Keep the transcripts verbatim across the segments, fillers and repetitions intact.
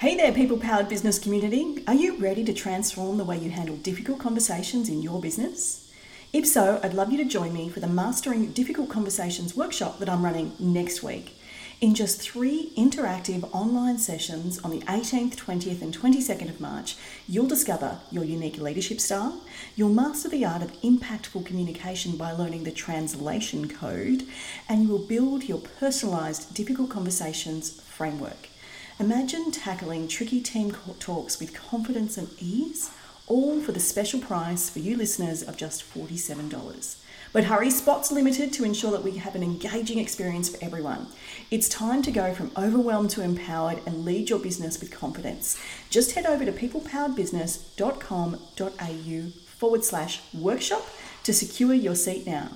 Hey there, People Powered Business community. Are you ready to transform the way you handle difficult conversations in your business? If so, I'd love you to join me for the Mastering Difficult Conversations workshop that I'm running next week. In just three interactive online sessions on the eighteenth, twentieth and twenty-second of March, you'll discover your unique leadership style, you'll master the art of impactful communication by learning the translation code, and you will build your personalised difficult conversations framework. Imagine tackling tricky team talks with confidence and ease, all for the special price for you listeners of just forty-seven dollars. But hurry, spots limited to ensure that we have an engaging experience for everyone. It's time to go from overwhelmed to empowered and lead your business with confidence. Just head over to peoplepoweredbusiness.com.au forward slash workshop to secure your seat now.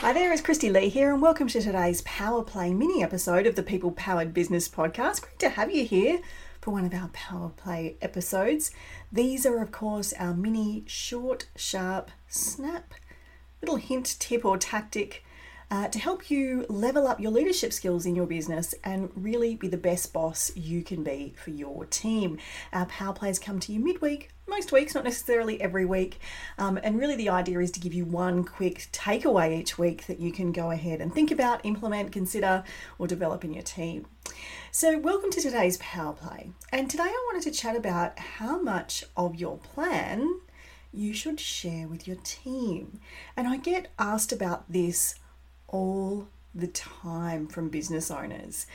Hi there, it's Christy Lee here and welcome to today's Power Play mini episode of the People Powered Business Podcast. Great to have you here for one of our Power Play episodes. These are, of course, our mini, short, sharp, snap, little hint, tip or tactic uh, to help you level up your leadership skills in your business and really be the best boss you can be for your team. Our Power Plays come to you midweek, most weeks, not necessarily every week. Um, and really the idea is to give you one quick takeaway each week that you can go ahead and think about, implement, consider, or develop in your team. So welcome to today's Power Play. And today I wanted to chat about how much of your plan you should share with your team. And I get asked about this all the time from business owners.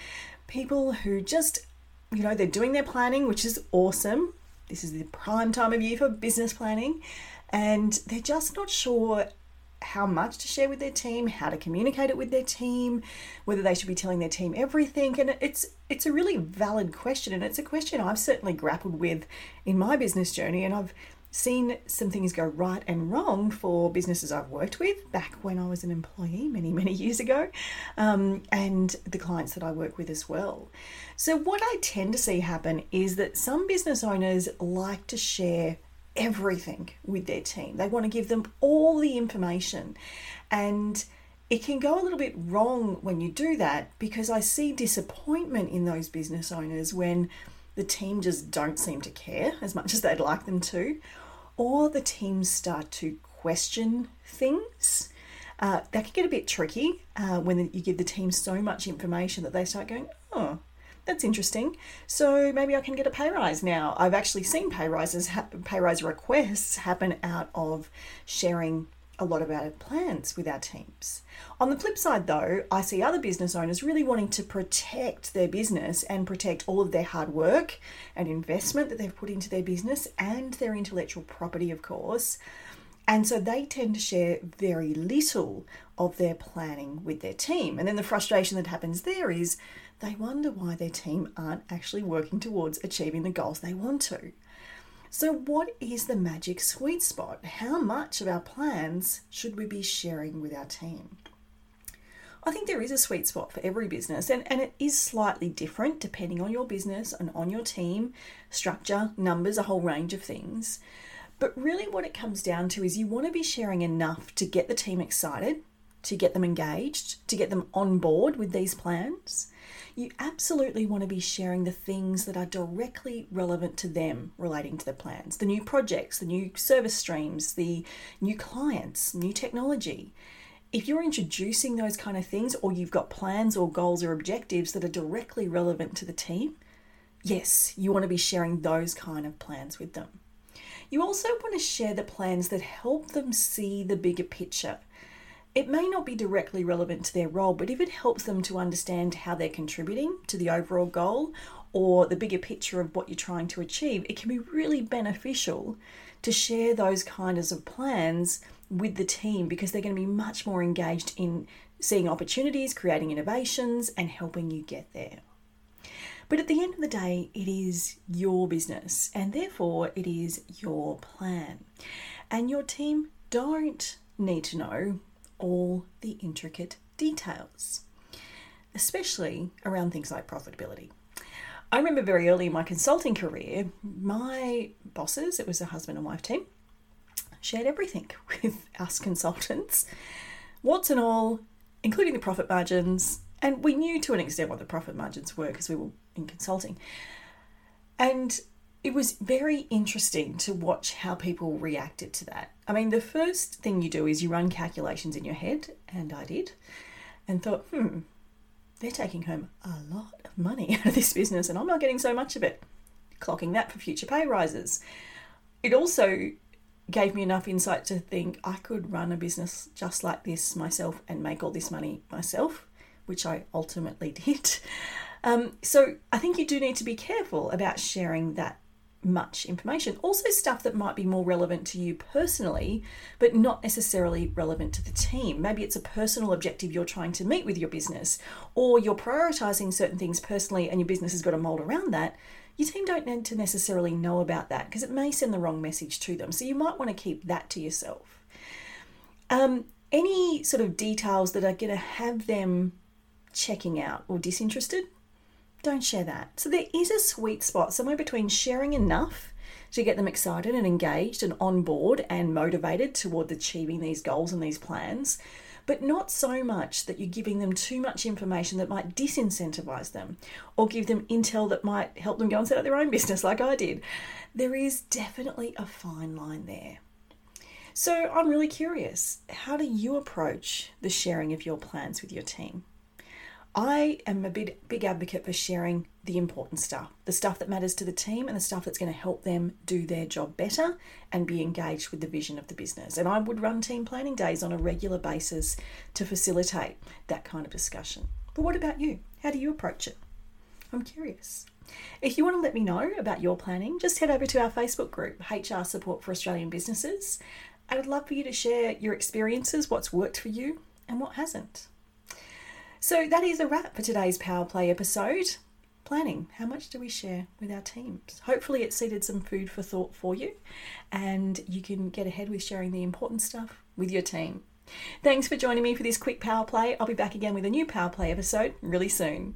People who just, you know, they're doing their planning, which is awesome. This is the prime time of year for business planning, and they're just not sure how much to share with their team, how to communicate it with their team, whether they should be telling their team everything. And it's it's a really valid question, and it's a question I've certainly grappled with in my business journey, and I've seen some things go right and wrong for businesses I've worked with back when I was an employee many, many years ago, um, and the clients that I work with as well. So what I tend to see happen is that some business owners like to share everything with their team. They want to give them all the information, and it can go a little bit wrong when you do that, because I see disappointment in those business owners when the team just don't seem to care as much as they'd like them to, or the teams start to question things. Uh, that can get a bit tricky uh, when you give the team so much information that they start going, oh, that's interesting. So maybe I can get a pay rise now. I've actually seen pay rises, ha- pay rise requests happen out of sharing a lot of our plans with our teams. On the flip side though, I see other business owners really wanting to protect their business and protect all of their hard work and investment that they've put into their business and their intellectual property, of course. And so they tend to share very little of their planning with their team. And then the frustration that happens there is they wonder why their team aren't actually working towards achieving the goals they want to. So what is the magic sweet spot? How much of our plans should we be sharing with our team? I think there is a sweet spot for every business, and, and it is slightly different depending on your business and on your team, structure, numbers, a whole range of things. But really what it comes down to is you want to be sharing enough to get the team excited, to get them engaged, to get them on board with these plans. You absolutely want to be sharing the things that are directly relevant to them relating to the plans, the new projects, the new service streams, the new clients, new technology. If you're introducing those kind of things, or you've got plans or goals or objectives that are directly relevant to the team, yes, you want to be sharing those kind of plans with them. You also want to share the plans that help them see the bigger picture. It may not be directly relevant to their role, but if it helps them to understand how they're contributing to the overall goal or the bigger picture of what you're trying to achieve, it can be really beneficial to share those kinds of plans with the team, because they're going to be much more engaged in seeing opportunities, creating innovations, and helping you get there. But at the end of the day, it is your business, and therefore it is your plan. And your team don't need to know all the intricate details, especially around things like profitability. I remember very early in my consulting career, my bosses, it was a husband and wife team, shared everything with us consultants, what's and all, including the profit margins. And we knew to an extent what the profit margins were because we were in consulting. And it was very interesting to watch how people reacted to that. I mean, the first thing you do is you run calculations in your head, and I did, and thought, hmm, they're taking home a lot of money out of this business and I'm not getting so much of it. Clocking that for future pay rises. It also gave me enough insight to think I could run a business just like this myself and make all this money myself, which I ultimately did. Um, so I think you do need to be careful about sharing that much information. Also stuff that might be more relevant to you personally, but not necessarily relevant to the team. Maybe it's a personal objective you're trying to meet with your business, or you're prioritizing certain things personally and your business has got to mold around that. Your team don't need to necessarily know about that because it may send the wrong message to them. So you might want to keep that to yourself. Um, any sort of details that are going to have them checking out or disinterested, don't share that. So there is a sweet spot somewhere between sharing enough to get them excited and engaged and on board and motivated toward achieving these goals and these plans, but not so much that you're giving them too much information that might disincentivize them or give them intel that might help them go and set up their own business like I did. There is definitely a fine line there. So I'm really curious, how do you approach the sharing of your plans with your team? I am a big, big advocate for sharing the important stuff, the stuff that matters to the team and the stuff that's going to help them do their job better and be engaged with the vision of the business. And I would run team planning days on a regular basis to facilitate that kind of discussion. But what about you? How do you approach it? I'm curious. If you want to let me know about your planning, just head over to our Facebook group, H R Support for Australian Businesses. I would love for you to share your experiences, what's worked for you and what hasn't. So that is a wrap for today's Power Play episode. Planning, how much do we share with our teams? Hopefully it seeded some food for thought for you and you can get ahead with sharing the important stuff with your team. Thanks for joining me for this quick Power Play. I'll be back again with a new Power Play episode really soon.